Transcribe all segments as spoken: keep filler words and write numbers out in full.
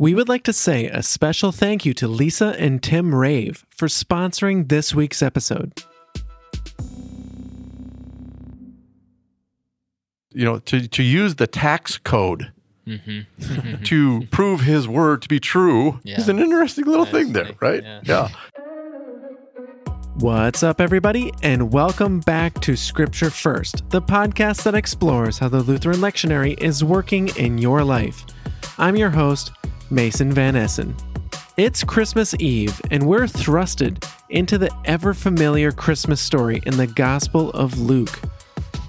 We would like to say a special thank you to Lisa and Tim Rave for sponsoring this week's episode. You know, to, to use the tax code mm-hmm. to prove his word to be true yeah. is an interesting little That's thing there, right? Yeah. yeah. What's up, everybody, and welcome back to Scripture First, the podcast that explores how the Lutheran lectionary is working in your life. I'm your host, Mason Van Essen. It's Christmas Eve, and we're thrusted into the ever-familiar Christmas story in the Gospel of Luke.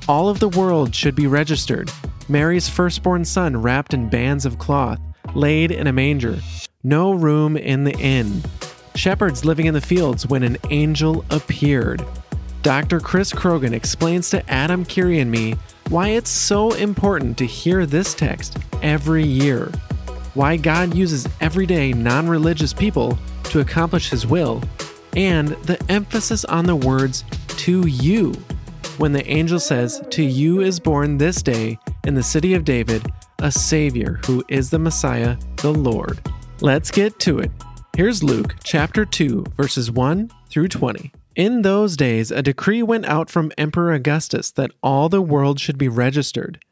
All of the world should be registered. Mary's firstborn son wrapped in bands of cloth, laid in a manger. No room in the inn. Shepherds living in the fields when an angel appeared. Doctor Chris Kroger explains to Adam Curry and me why it's so important to hear this text every year. Why God uses everyday non-religious people to accomplish His will, and the emphasis on the words, to you, when the angel says, to you is born this day in the city of David, a Savior who is the Messiah, the Lord. Let's get to it. Here's Luke chapter two, verses one through twenty. In those days, a decree went out from Emperor Augustus that all the world should be registered.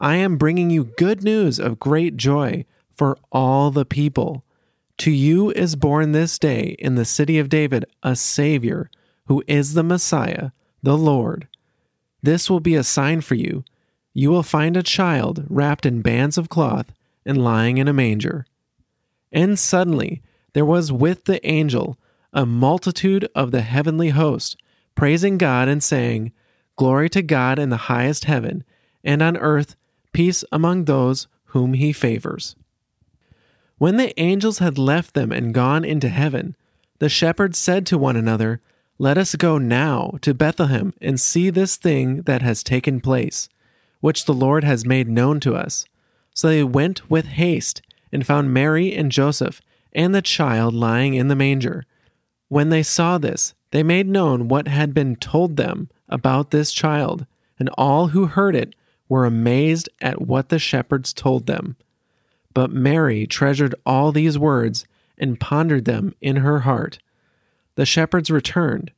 I am bringing you good news of great joy for all the people. To you is born this day in the city of David a Savior, who is the Messiah, the Lord. This will be a sign for you. You will find a child wrapped in bands of cloth and lying in a manger. And suddenly there was with the angel a multitude of the heavenly host, praising God and saying, glory to God in the highest heaven, and on earth peace among those whom he favors. When the angels had left them and gone into heaven, the shepherds said to one another, let us go now to Bethlehem and see this thing that has taken place, which the Lord has made known to us. So they went with haste and found Mary and Joseph and the child lying in the manger. When they saw this, they made known what had been told them about this child, and all who heard it were amazed at what the shepherds told them. But Mary treasured all these words and pondered them in her heart. The shepherds returned,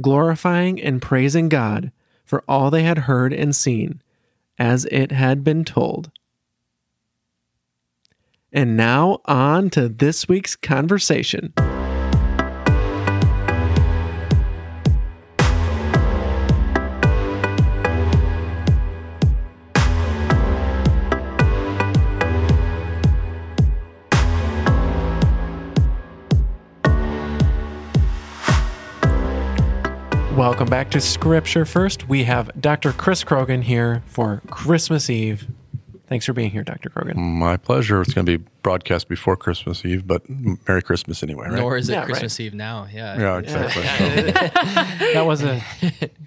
glorifying and praising God for all they had heard and seen, as it had been told. And now on to this week's conversation. Welcome back to Scripture First. We have Doctor Chris Kroger here for Christmas Eve. Thanks for being here, Doctor Kroger. My pleasure. It's going to be broadcast before Christmas Eve, but Merry Christmas anyway, right? Nor is it yeah, Christmas right. Eve now. Yeah, yeah, exactly. So. That was a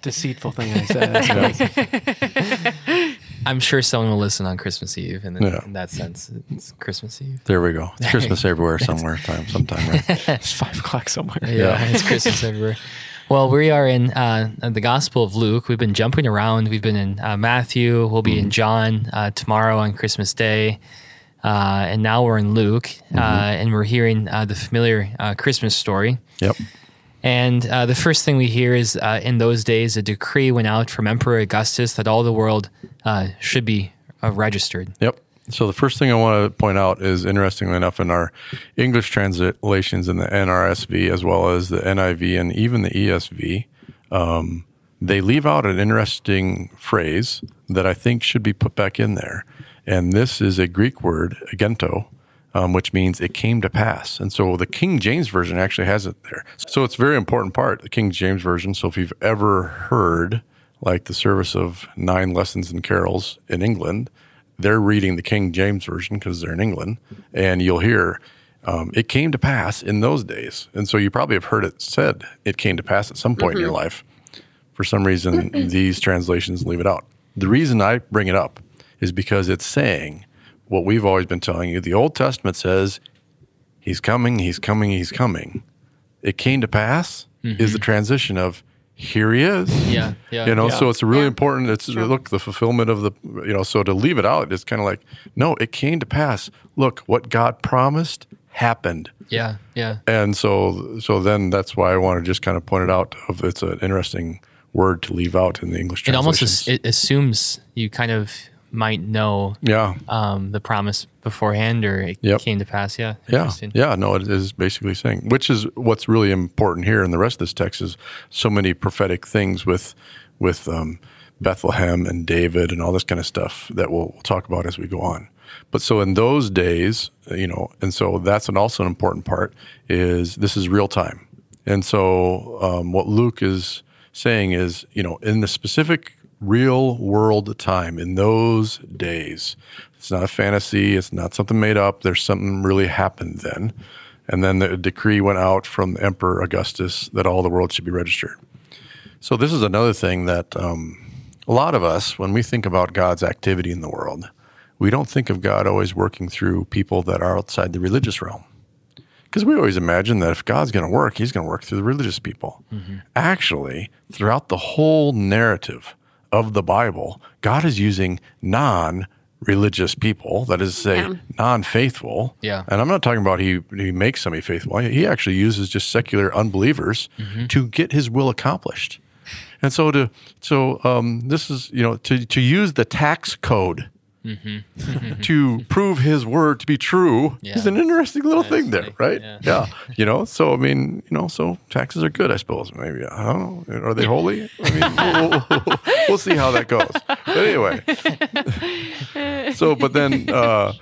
deceitful thing I said. Yeah. I'm sure someone will listen on Christmas Eve, and in, yeah. in that sense, it's Christmas Eve. There we go. It's Christmas everywhere somewhere, time, sometime, right? It's five o'clock somewhere. Yeah, yeah. It's Christmas everywhere. Well, we are in uh, the Gospel of Luke. We've been jumping around. We've been in uh, Matthew. We'll be mm-hmm. in John uh, tomorrow on Christmas Day. Uh, and now we're in Luke, mm-hmm. uh, and we're hearing uh, the familiar uh, Christmas story. Yep. And uh, the first thing we hear is, uh, in those days, a decree went out from Emperor Augustus that all the world uh, should be uh, registered. Yep. So the first thing I want to point out is, interestingly enough, in our English translations in the N R S V, as well as the N I V and even the E S V, um, they leave out an interesting phrase that I think should be put back in there. And this is a Greek word, agento, um, which means it came to pass. And so the King James Version actually has it there. So it's a very important part, the King James Version. So if you've ever heard like the service of Nine Lessons and Carols in England, they're reading the King James Version because they're in England, and you'll hear, um, it came to pass in those days. And so you probably have heard it said, it came to pass at some point mm-hmm. in your life. For some reason, these translations leave it out. The reason I bring it up is because it's saying what we've always been telling you. The Old Testament says, he's coming, he's coming, he's coming. It came to pass mm-hmm. is the transition of, here he is. Yeah, yeah. You know, yeah. so it's really yeah. important. It's sure. look, the fulfillment of the, you know, so to leave it out, it's kind of like, no, it came to pass. Look, what God promised happened. Yeah, yeah. And so, so then that's why I want to just kind of point it out. Of it's an interesting word to leave out in the English translation. It almost as, it assumes you kind of might know yeah. um, the promise beforehand, or it yep. came to pass. Yeah. Yeah. Yeah. No, it is basically saying, which is what's really important here in the rest of this text, is so many prophetic things with with um, Bethlehem and David and all this kind of stuff that we'll, we'll talk about as we go on. But so in those days, you know, and so that's an also an important part, is this is real time. And so um, what Luke is saying is, you know, in the specific real world time, in those days. It's not a fantasy. It's not something made up. There's something really happened then. And then the decree went out from Emperor Augustus that all the world should be registered. So this is another thing that um, a lot of us, when we think about God's activity in the world, we don't think of God always working through people that are outside the religious realm. Because we always imagine that if God's going to work, he's going to work through the religious people. Mm-hmm. Actually, throughout the whole narrative of the Bible, God is using non-religious people, that is to say, yeah. non-faithful. Yeah. And I'm not talking about he he makes somebody faithful. He actually uses just secular unbelievers mm-hmm. to get his will accomplished. And so to so um, this is, you know, to, to use the tax code mm-hmm. to prove his word to be true yeah. is an interesting little That's thing there, right? Yeah. yeah. You know, so, I mean, you know, so taxes are good, I suppose. Maybe, I don't know. Are they holy? I mean, we'll, we'll, we'll see how that goes. But anyway. So, but then uh,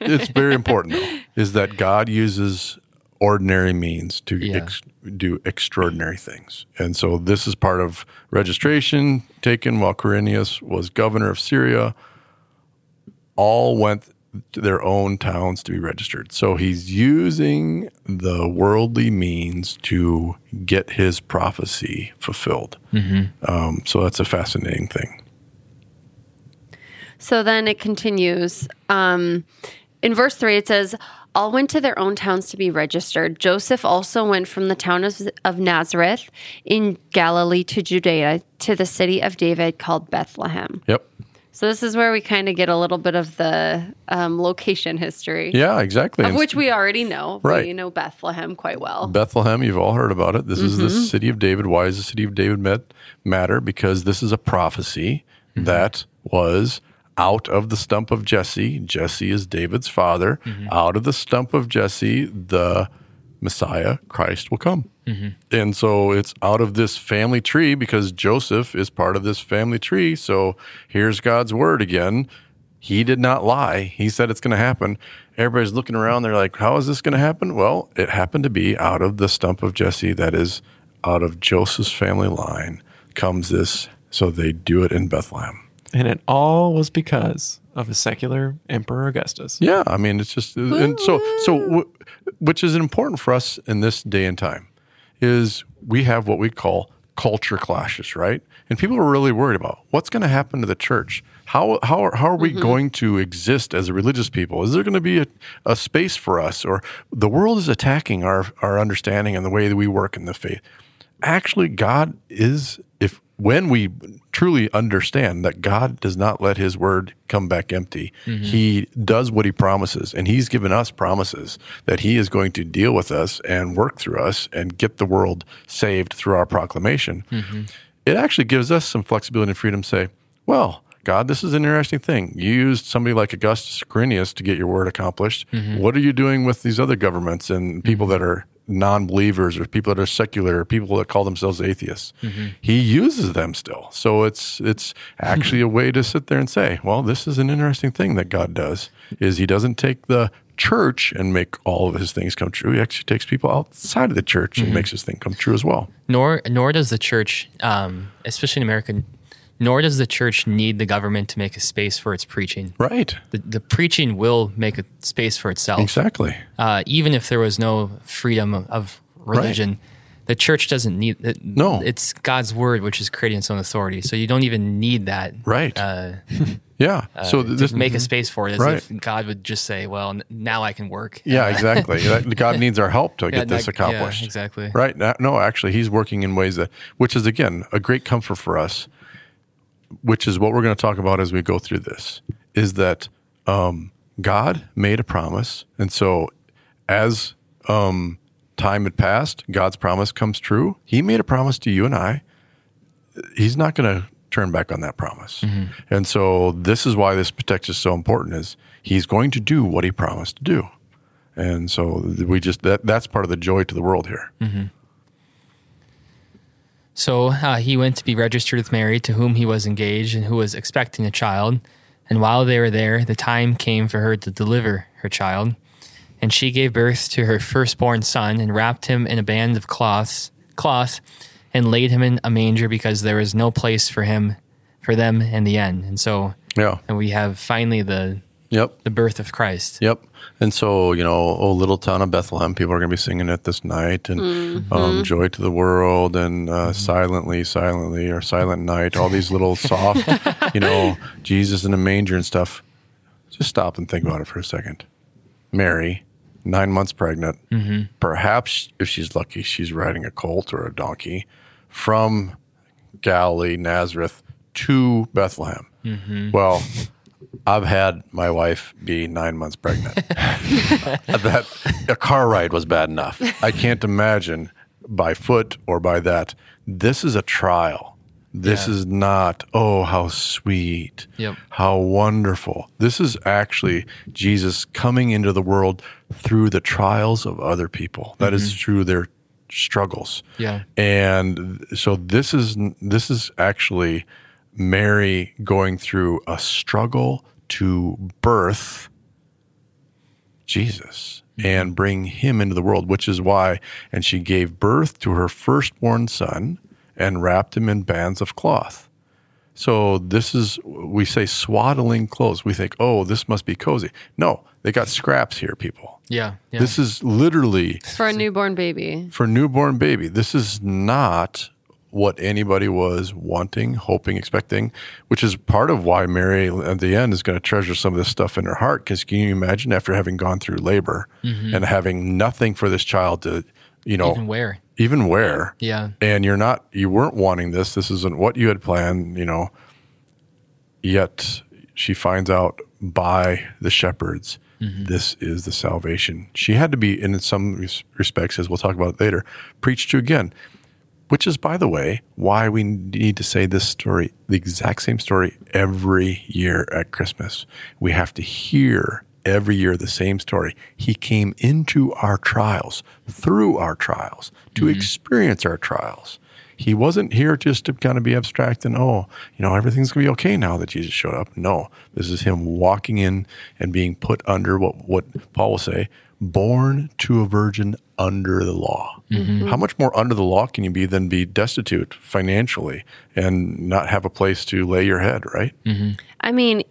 it's very important, though, is that God uses ordinary means to yeah. ex- do extraordinary things. And so this is part of registration taken while Quirinius was governor of Syria. All went to their own towns to be registered. So he's using the worldly means to get his prophecy fulfilled. Mm-hmm. Um, so that's a fascinating thing. So then it continues. Um, in verse three, it says, all went to their own towns to be registered. Joseph also went from the town of, of Nazareth in Galilee to Judea, to the city of David called Bethlehem. Yep. So this is where we kind of get a little bit of the um, location history. Yeah, exactly. Of which we already know. Right. We know Bethlehem quite well. Bethlehem, you've all heard about it. This mm-hmm. is the city of David. Why does the city of David met, matter? Because this is a prophecy mm-hmm. that was out of the stump of Jesse. Jesse is David's father. Mm-hmm. Out of the stump of Jesse, the Messiah, Christ, will come. Mm-hmm. And so it's out of this family tree, because Joseph is part of this family tree. So here's God's word again. He did not lie. He said it's going to happen. Everybody's looking around. They're like, how is this going to happen? Well, it happened to be out of the stump of Jesse. That is, out of Joseph's family line comes this. So they do it in Bethlehem. And it all was because of a secular Emperor Augustus. Yeah, I mean, it's just, and so, so w- which is important for us in this day and time, is we have what we call culture clashes, right? And people are really worried about what's going to happen to the church. How how are, how are we mm-hmm. going to exist as a religious people? Is there going to be a, a space for us? Or the world is attacking our, our understanding and the way that we work in the faith. Actually, God is, if when we truly understand that God does not let his word come back empty, mm-hmm. he does what he promises, and he's given us promises that he is going to deal with us and work through us and get the world saved through our proclamation. Mm-hmm. It actually gives us some flexibility and freedom to say, well, God, this is an interesting thing. You used somebody like Augustus Quirinius to get your word accomplished. Mm-hmm. What are you doing with these other governments and people mm-hmm. that are non-believers or people that are secular or people that call themselves atheists? Mm-hmm. He uses them still. So it's it's actually a way to sit there and say, well, this is an interesting thing that God does, is he doesn't take the church and make all of his things come true. He actually takes people outside of the church mm-hmm. and makes his thing come true as well. Nor nor does the church, um, especially in America, nor does the church need the government to make a space for its preaching. Right. The, the preaching will make a space for itself. Exactly. Uh, even if there was no freedom of religion, right. the church doesn't need it. No. It's God's word, which is creating its own authority. So you don't even need that. Right. Uh, yeah. Uh, so this, to make a space for it, as right. if God would just say, well, now I can work. Yeah, exactly. God needs our help to yeah, get this accomplished. Yeah, exactly. Right. No, actually, he's working in ways that, which is, again, a great comfort for us, which is what we're going to talk about as we go through this, is that um, God made a promise. And so as um, time had passed, God's promise comes true. He made a promise to you and I. He's not going to turn back on that promise. Mm-hmm. And so this is why this text is so important, is he's going to do what he promised to do. And so we just that that's part of the joy to the world here. Mm-hmm. So uh, he went to be registered with Mary, to whom he was engaged and who was expecting a child. And while they were there, the time came for her to deliver her child. And she gave birth to her firstborn son and wrapped him in a band of cloths, cloth and laid him in a manger because there was no place for him, for them in the inn. And so yeah. and we have finally the yep. the birth of Christ. Yep. And so, you know, oh, little town of Bethlehem, people are going to be singing it this night, and mm-hmm. um, joy to the world, and uh, mm-hmm. silently, silently, or silent night, all these little soft, you know, Jesus in a manger and stuff. Just stop and think about it for a second. Mary, nine months pregnant, mm-hmm. perhaps if she's lucky, she's riding a colt or a donkey from Galilee, Nazareth to Bethlehem. Mm-hmm. Well, I've had my wife be nine months pregnant. That a car ride was bad enough. I can't imagine by foot or by that. This is a trial. This yeah. is not, oh, how sweet, yep. how wonderful. This is actually Jesus coming into the world through the trials of other people. That mm-hmm. is through their struggles. Yeah. And so this is this is actually Mary going through a struggle to birth Jesus and bring him into the world, which is why, and she gave birth to her firstborn son and wrapped him in bands of cloth. So this is, we say swaddling clothes. We think, oh, this must be cozy. No, they got scraps here, people. Yeah. yeah. This is literally. For a newborn baby. For a newborn baby. This is not what anybody was wanting, hoping, expecting, which is part of why Mary at the end is going to treasure some of this stuff in her heart. Because can you imagine, after having gone through labor mm-hmm. and having nothing for this child to, you know, even wear, even wear, yeah, and you're not, you weren't wanting this. This isn't what you had planned, you know. Yet she finds out by the shepherds, mm-hmm. this is the salvation. She had to be, and in some respects, as we'll talk about it later, preached to again. Which is, by the way, why we need to say this story, the exact same story, every year at Christmas. We have to hear every year the same story. He came into our trials, through our trials, to mm-hmm. experience our trials. He wasn't here just to kind of be abstract and, oh, you know, everything's going to be okay now that Jesus showed up. No, this is him walking in and being put under what, what Paul will say, born to a virgin under the law. Mm-hmm. How much more under the law can you be than be destitute financially and not have a place to lay your head, right? Mm-hmm. I mean,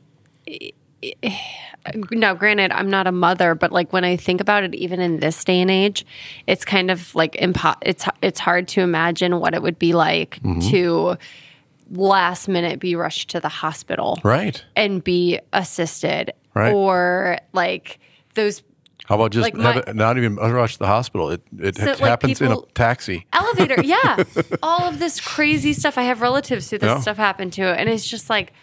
now granted, I'm not a mother, but like when I think about it, even in this day and age, it's kind of like, impo- it's, it's hard to imagine what it would be like mm-hmm. to last minute be rushed to the hospital. Right. And be assisted. Right. Or like those... How about just like my, have it, not even rush to the hospital? It it so happens like people, in a taxi. Elevator, yeah. All of this crazy stuff. I have relatives who this yeah. stuff happened to. And it's just like,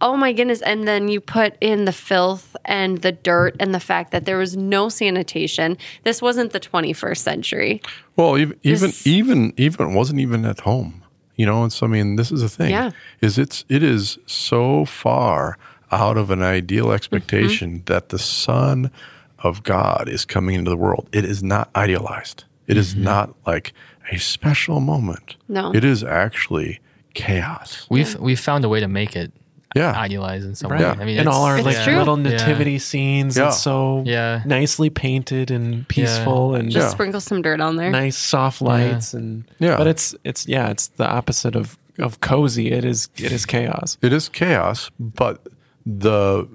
oh my goodness. And then you put in the filth and the dirt and the fact that there was no sanitation. This wasn't the twenty-first century. Well, even, even, even, even wasn't even at home. You know, and so, I mean, this is the thing, yeah. is it's, it is so far out of an ideal expectation mm-hmm. that the Son of God is coming into the world. It is not idealized. It mm-hmm. is not like a special moment. No. It is actually chaos. We've, yeah. we've found a way to make it. Yeah. Idealized in some right. way. Yeah. I mean, and all our like true. little nativity yeah. scenes. Yeah. It's so yeah. nicely painted and peaceful, yeah. and just yeah. sprinkle some dirt on there. Nice soft lights yeah. and yeah. But it's it's yeah, it's the opposite of, of cozy. It is it is chaos. It is chaos, but the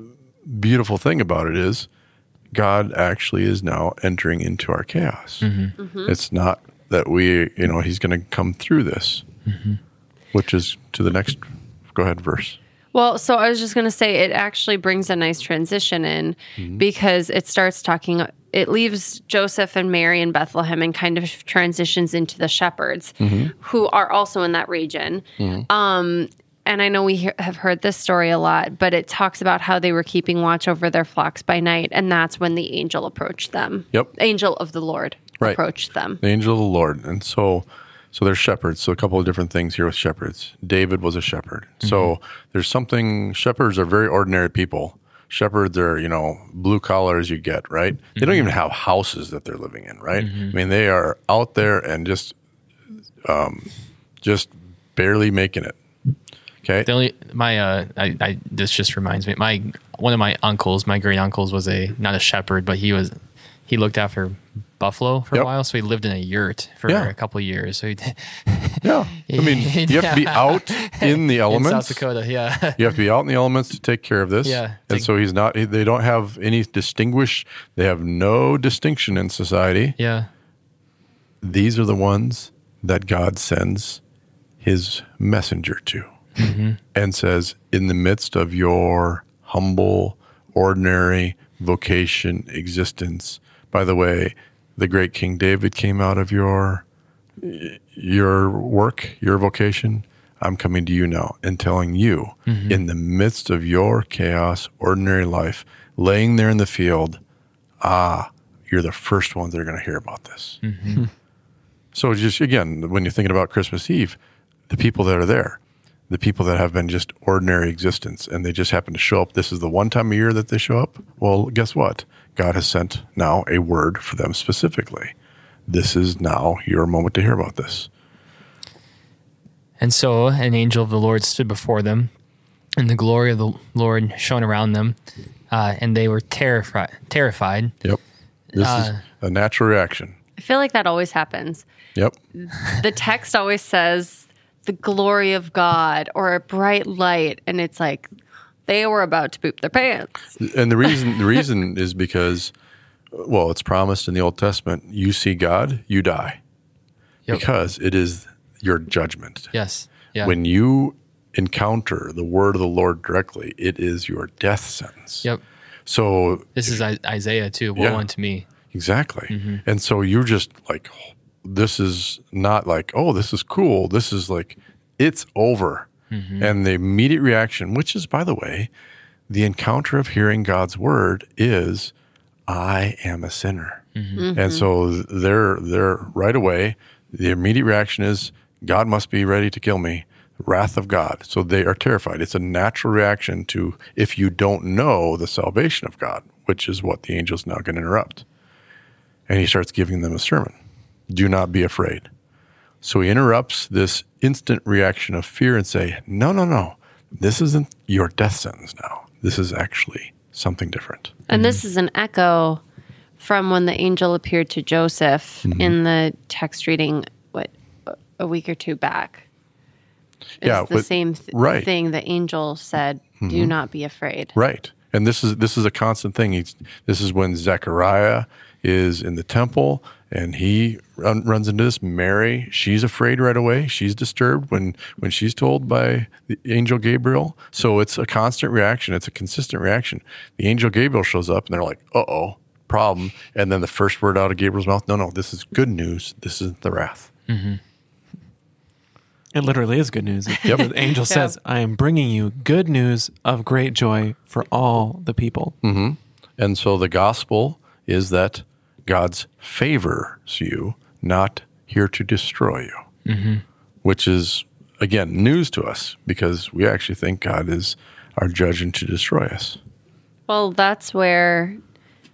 beautiful thing about it is God actually is now entering into our chaos. Mm-hmm. Mm-hmm. It's not that we you know, he's gonna come through this. Mm-hmm. Which is to the next go ahead verse. Well, so I was just going to say it actually brings a nice transition in mm-hmm. because it starts talking, it leaves Joseph and Mary in Bethlehem and kind of transitions into the shepherds mm-hmm. who are also in that region. Mm-hmm. Um, and I know we he- have heard this story a lot, but it talks about how they were keeping watch over their flocks by night, and that's when the angel approached them. Yep. Angel of the Lord right. approached them. The angel of the Lord. And so... So they're shepherds. So a couple of different things here with shepherds. David was a shepherd. Mm-hmm. So there's something, shepherds are very ordinary people. Shepherds are, you know, blue collar as you get, right? Mm-hmm. They don't even have houses that they're living in, right? Mm-hmm. I mean, they are out there and just um, just barely making it. Okay. The only, my, uh, I, I, this just reminds me, my, one of my uncles, my great uncles was a, not a shepherd, but he was, he looked after buffalo for yep. a while, so he lived in a yurt for yeah. a couple of years. So he did. Yeah, I mean, you have to be out in the elements. In South Dakota, yeah. You have to be out in the elements to take care of this. Yeah, and so he's not. They don't have any distinguish. They have no distinction in society. Yeah, these are the ones that God sends His messenger to, mm-hmm. and says, in the midst of your humble, ordinary vocation, existence. By the way, the great King David came out of your your work, your vocation. I'm coming to you now and telling you, mm-hmm. in the midst of your chaos, ordinary life, laying there in the field, ah, you're the first ones that are going to hear about this. Mm-hmm. So just, again, when you're thinking about Christmas Eve, the people that are there, the people that have been just ordinary existence, and they just happen to show up. This is the one time a year that they show up. Well, guess what? God has sent now a word for them specifically. This is now your moment to hear about this. And so an angel of the Lord stood before them, and the glory of the Lord shone around them, uh, and they were terrified. Terrified. Yep. This uh, is a natural reaction. I feel like that always happens. Yep. The text always says the glory of God or a bright light, and it's like, they were about to poop their pants. And the reason the reason is because, well, it's promised in the Old Testament, you see God, you die. Yep. Because it is your judgment. Yes. Yeah. When you encounter the word of the Lord directly, it is your death sentence. Yep. So this is if, Isaiah too, woe yeah, unto me. Exactly. Mm-hmm. And so you're just like, oh, this is not like, oh, this is cool. This is like, it's over. Mm-hmm. And the immediate reaction, which is, by the way, the encounter of hearing God's word is, I am a sinner. Mm-hmm. Mm-hmm. And so they're, they're right away, the immediate reaction is, God must be ready to kill me, wrath of God. So they are terrified. It's a natural reaction to, if you don't know the salvation of God, which is what the angel's now going to interrupt. And he starts giving them a sermon. Do not be afraid. So he interrupts this instant reaction of fear and say, no, no, no, this isn't your death sentence now. This is actually something different. And mm-hmm. this is an echo from when the angel appeared to Joseph mm-hmm. in the text reading, what, a week or two back. It's yeah, the but, same th- right. thing the angel said, mm-hmm. do not be afraid. Right. And this is this is a constant thing. He's, this is when Zechariah is in the temple, and he run, runs into this. Mary, she's afraid right away. She's disturbed when, when she's told by the angel Gabriel. So it's a constant reaction. It's a consistent reaction. The angel Gabriel shows up, and they're like, uh-oh, problem. And then the first word out of Gabriel's mouth, no, no, this is good news. This isn't the wrath. Mm-hmm. It literally is good news. Yep. The angel yeah. says, I am bringing you good news of great joy for all the people. Mm-hmm. And so the gospel is that God's favors you, not here to destroy you, mm-hmm. which is again, news to us because we actually think God is our judge and to destroy us. Well, that's where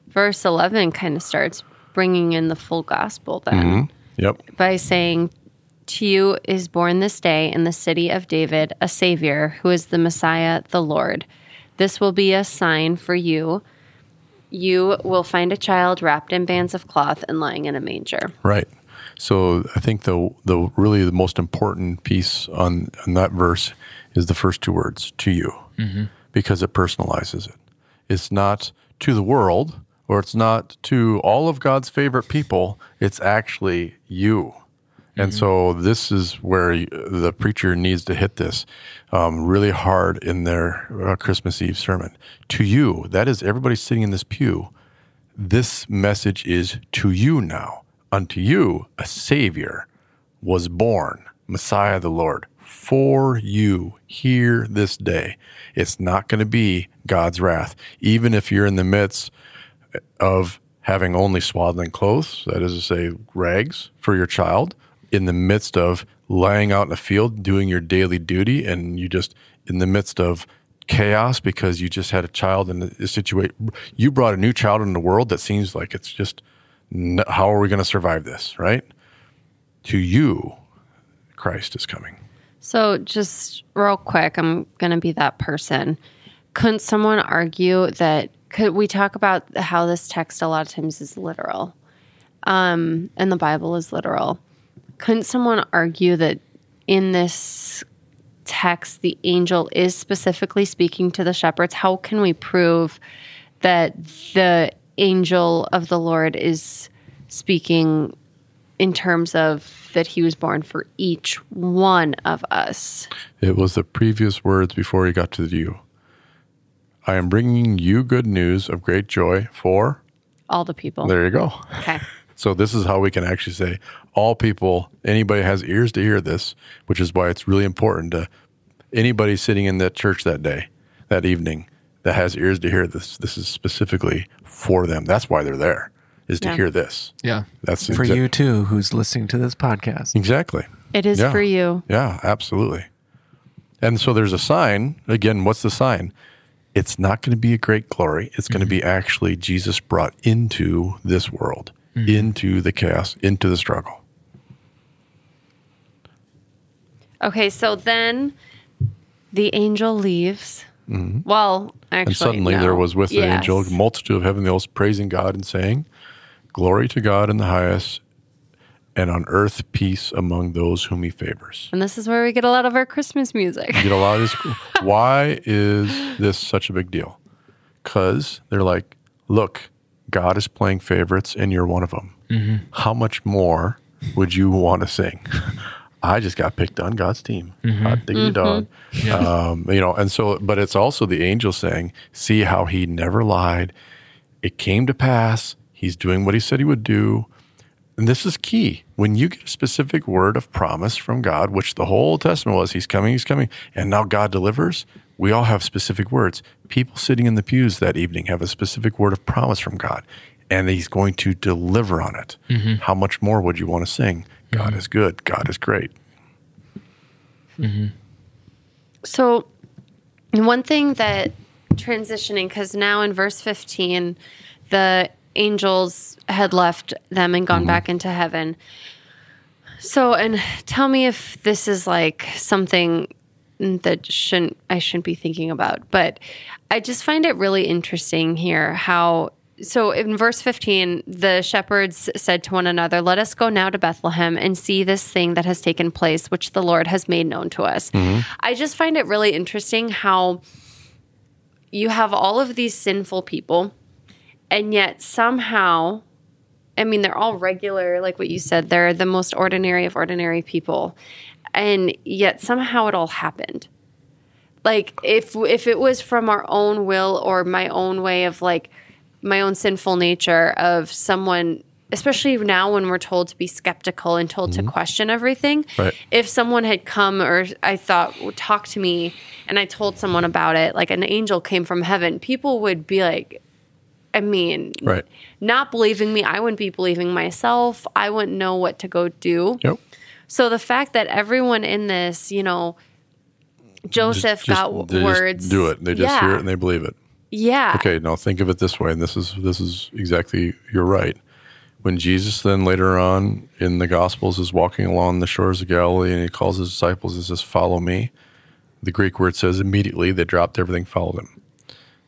verse eleven kind of starts bringing in the full gospel then. Mm-hmm. Yep. By saying, to you is born this day in the city of David a Savior who is the Messiah, the Lord. This will be a sign for you. You will find a child wrapped in bands of cloth and lying in a manger. Right. So I think the the really the most important piece on, on that verse is the first two words, to you, mm-hmm. because it personalizes it. It's not to the world, or it's not to all of God's favorite people. It's actually you. Mm-hmm. And so this is where the preacher needs to hit this um, really hard in their uh, Christmas Eve sermon. To you, that is everybody sitting in this pew, this message is to you now. Unto you, a Savior was born, Messiah the Lord, for you here this day. It's not going to be God's wrath. Even if you're in the midst of having only swaddling clothes, that is to say, rags for your child, in the midst of lying out in a field doing your daily duty, and you just, in the midst of chaos because you just had a child in a situation, you brought a new child into the world that seems like it's just, how are we going to survive this, right? To you, Christ is coming. So just real quick, I'm going to be that person. Couldn't someone argue that, could we talk about how this text a lot of times is literal, um, and the Bible is literal. Couldn't someone argue that in this text, the angel is specifically speaking to the shepherds? How can we prove that the angel of the Lord is speaking in terms of that he was born for each one of us? It was the previous words before he got to the you. I am bringing you good news of great joy for all the people. There you go. Okay. So this is how we can actually say all people, anybody has ears to hear this, which is why it's really important to anybody sitting in that church that day, that evening, that has ears to hear this. This is specifically for them. That's why they're there, is to yeah. hear this. Yeah. That's for exa- you too, who's listening to this podcast. Exactly. It is yeah. for you. Yeah, absolutely. And so there's a sign. Again, what's the sign? It's not going to be a great glory. It's going to mm-hmm. be actually Jesus brought into this world, mm-hmm. into the chaos, into the struggle. Okay, so then the angel leaves. Mm-hmm. Well, actually, and suddenly no. there was with the yes. angel a multitude of heavenly hosts praising God and saying, "Glory to God in the highest, and on earth peace among those whom he favors." And this is where we get a lot of our Christmas music. We get a lot of this. Why is this such a big deal? Because they're like, look, God is playing favorites and you're one of them. Mm-hmm. How much more would you want to sing? I just got picked on God's team. Mm-hmm. Hot diggity mm-hmm. dog. Yeah. Um, you know, and so, but it's also the angel saying, see how he never lied. It came to pass. He's doing what he said he would do. And this is key. When you get a specific word of promise from God, which the whole Testament was, he's coming, he's coming, and now God delivers, we all have specific words. People sitting in the pews that evening have a specific word of promise from God, and he's going to deliver on it. Mm-hmm. How much more would you want to sing? God mm-hmm. is good. God is great. Mm-hmm. So one thing that transitioning, because now in verse fifteen, the angels had left them and gone mm-hmm. back into heaven. So, and tell me if this is like something that shouldn't I shouldn't be thinking about, but I just find it really interesting here how, so in verse fifteen, the shepherds said to one another, "Let us go now to Bethlehem and see this thing that has taken place, which the Lord has made known to us." Mm-hmm. I just find it really interesting how you have all of these sinful people, and yet somehow, I mean, they're all regular, like what you said, they're the most ordinary of ordinary people. And yet somehow it all happened. Like if if it was from our own will or my own way of like my own sinful nature of someone, especially now when we're told to be skeptical and told mm-hmm. to question everything. Right. If someone had come or I thought, talk to me, and I told someone about it, like an angel came from heaven, people would be like, I mean, right. not believing me, I wouldn't be believing myself. I wouldn't know what to go do. Yep. So the fact that everyone in this, you know, Joseph just, got just, words. Just do it. They just yeah. hear it and they believe it. Yeah. Okay, now think of it this way, and this is this is exactly, you're right. When Jesus then later on in the Gospels is walking along the shores of Galilee and he calls his disciples and says, follow me, the Greek word says immediately they dropped everything, followed him.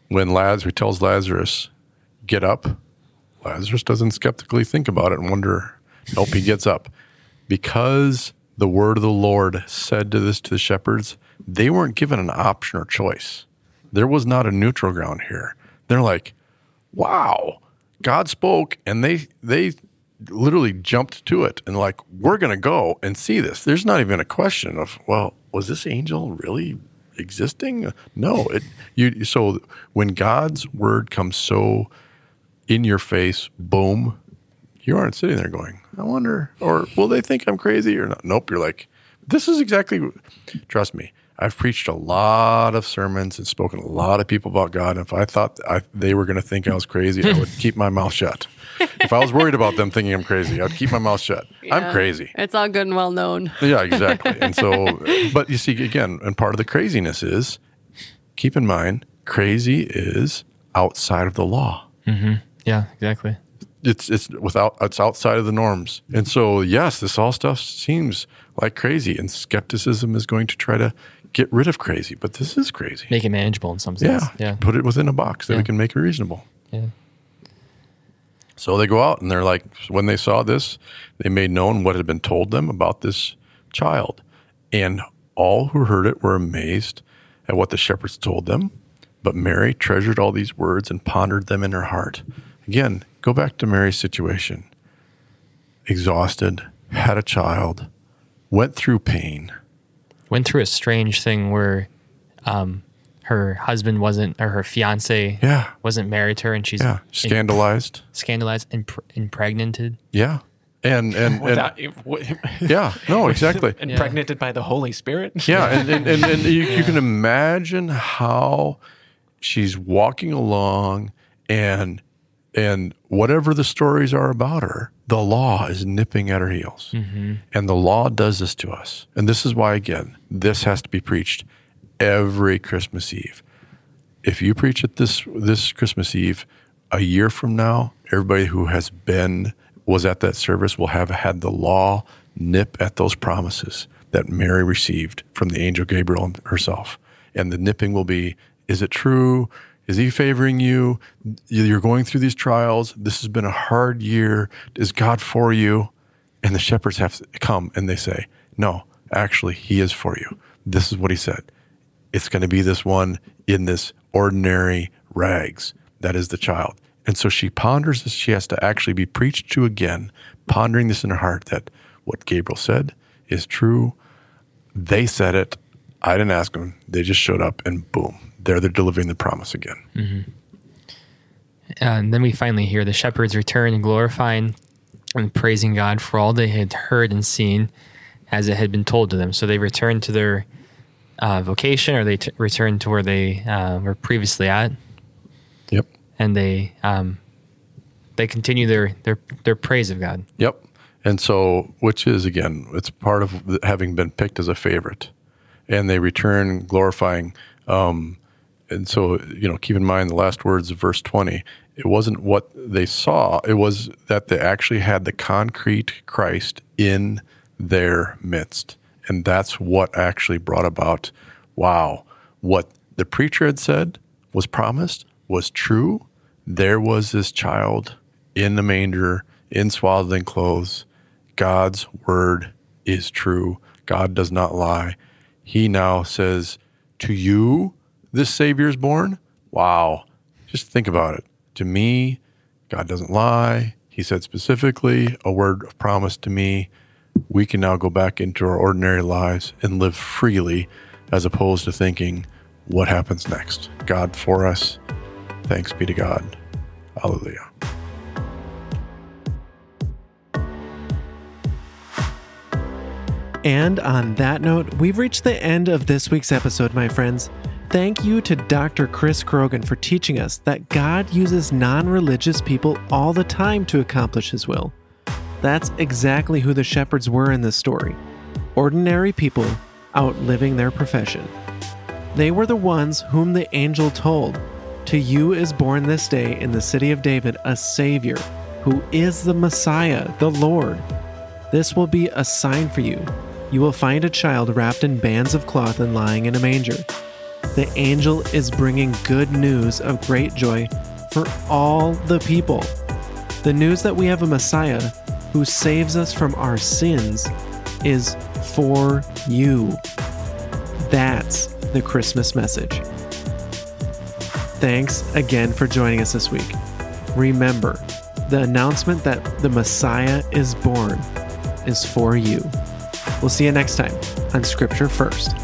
When Lazarus, he tells Lazarus, get up, Lazarus doesn't skeptically think about it and wonder, nope, he gets up. Because the word of the Lord said to this to the shepherds, they weren't given an option or choice. There was not a neutral ground here. They're like, wow, God spoke, and they they literally jumped to it and like, we're going to go and see this. There's not even a question of, well, was this angel really existing? No. It, you, so when God's word comes so in your face, boom, you aren't sitting there going, I wonder, or will they think I'm crazy or not? Nope. You're like, this is exactly, trust me, I've preached a lot of sermons and spoken to a lot of people about God. And if I thought I, they were going to think I was crazy, I would keep my mouth shut. If I was worried about them thinking I'm crazy, I'd keep my mouth shut. Yeah, I'm crazy. It's all good and well known. Yeah, exactly. And so, but you see, again, and part of the craziness is, keep in mind, crazy is outside of the law. Mm-hmm. Yeah, exactly. It's it's without it's outside of the norms. And so, yes, this all stuff seems like crazy, and skepticism is going to try to get rid of crazy, but this is crazy. Make it manageable in some sense. Yeah, yeah. Put it within a box that yeah. we can make it reasonable. Yeah. So they go out, and they're like, when they saw this, they made known what had been told them about this child. And all who heard it were amazed at what the shepherds told them. But Mary treasured all these words and pondered them in her heart. Again, go back to Mary's situation. Exhausted, had a child, went through pain. Went through a strange thing where um, her husband wasn't, or her fiance yeah. wasn't married to her, and she's yeah. scandalized, in, scandalized, and impre- impregnated. Yeah, and and, and Without, yeah, no, exactly, impregnated yeah. by the Holy Spirit. Yeah, and and, and, and you, yeah. you can imagine how she's walking along, and and whatever the stories are about her, the law is nipping at her heels. Mm-hmm. And the law does this to us. And this is why, again, this has to be preached every Christmas Eve. If you preach it this this Christmas Eve, a year from now, everybody who has been, was at that service will have had the law nip at those promises that Mary received from the angel Gabriel herself. And the nipping will be, is it true? Is he favoring you? You're going through these trials. This has been a hard year. Is God for you? And the shepherds have to come and they say, no, actually, he is for you. This is what he said. It's going to be this one in this ordinary rags. That is the child. And so she ponders this. She has to actually be preached to again, pondering this in her heart that what Gabriel said is true. They said it. I didn't ask them. They just showed up and boom. There they're delivering the promise again. Mm-hmm. And then we finally hear the shepherds return and glorifying and praising God for all they had heard and seen as it had been told to them. So they return to their uh, vocation, or they t- return to where they uh, were previously at. Yep. And they um, they continue their, their, their praise of God. Yep. And so, which is, again, it's part of having been picked as a favorite. And they return glorifying um And so, you know, keep in mind the last words of verse twenty. It wasn't what they saw. It was that they actually had the concrete Christ in their midst. And that's what actually brought about, wow, what the preacher had said was promised, was true. There was this child in the manger, in swaddling clothes. God's word is true. God does not lie. He now says to you, this Savior is born? Wow. Just think about it. To me, God doesn't lie. He said specifically a word of promise to me. We can now go back into our ordinary lives and live freely as opposed to thinking, what happens next? God for us. Thanks be to God. Hallelujah. And on that note, we've reached the end of this week's episode, my friends. Thank you to Doctor Chris Kroger for teaching us that God uses non-religious people all the time to accomplish his will. That's exactly who the shepherds were in this story. ordinary people outliving their profession. They were the ones whom the angel told, "To you is born this day in the city of David a Savior, who is the Messiah, the Lord. This will be a sign for you. You will find a child wrapped in bands of cloth and lying in a manger." The angel is bringing good news of great joy for all the people. The news that we have a Messiah who saves us from our sins is for you. That's the Christmas message. Thanks again for joining us this week. Remember, the announcement that the Messiah is born is for you. We'll see you next time on Scripture First.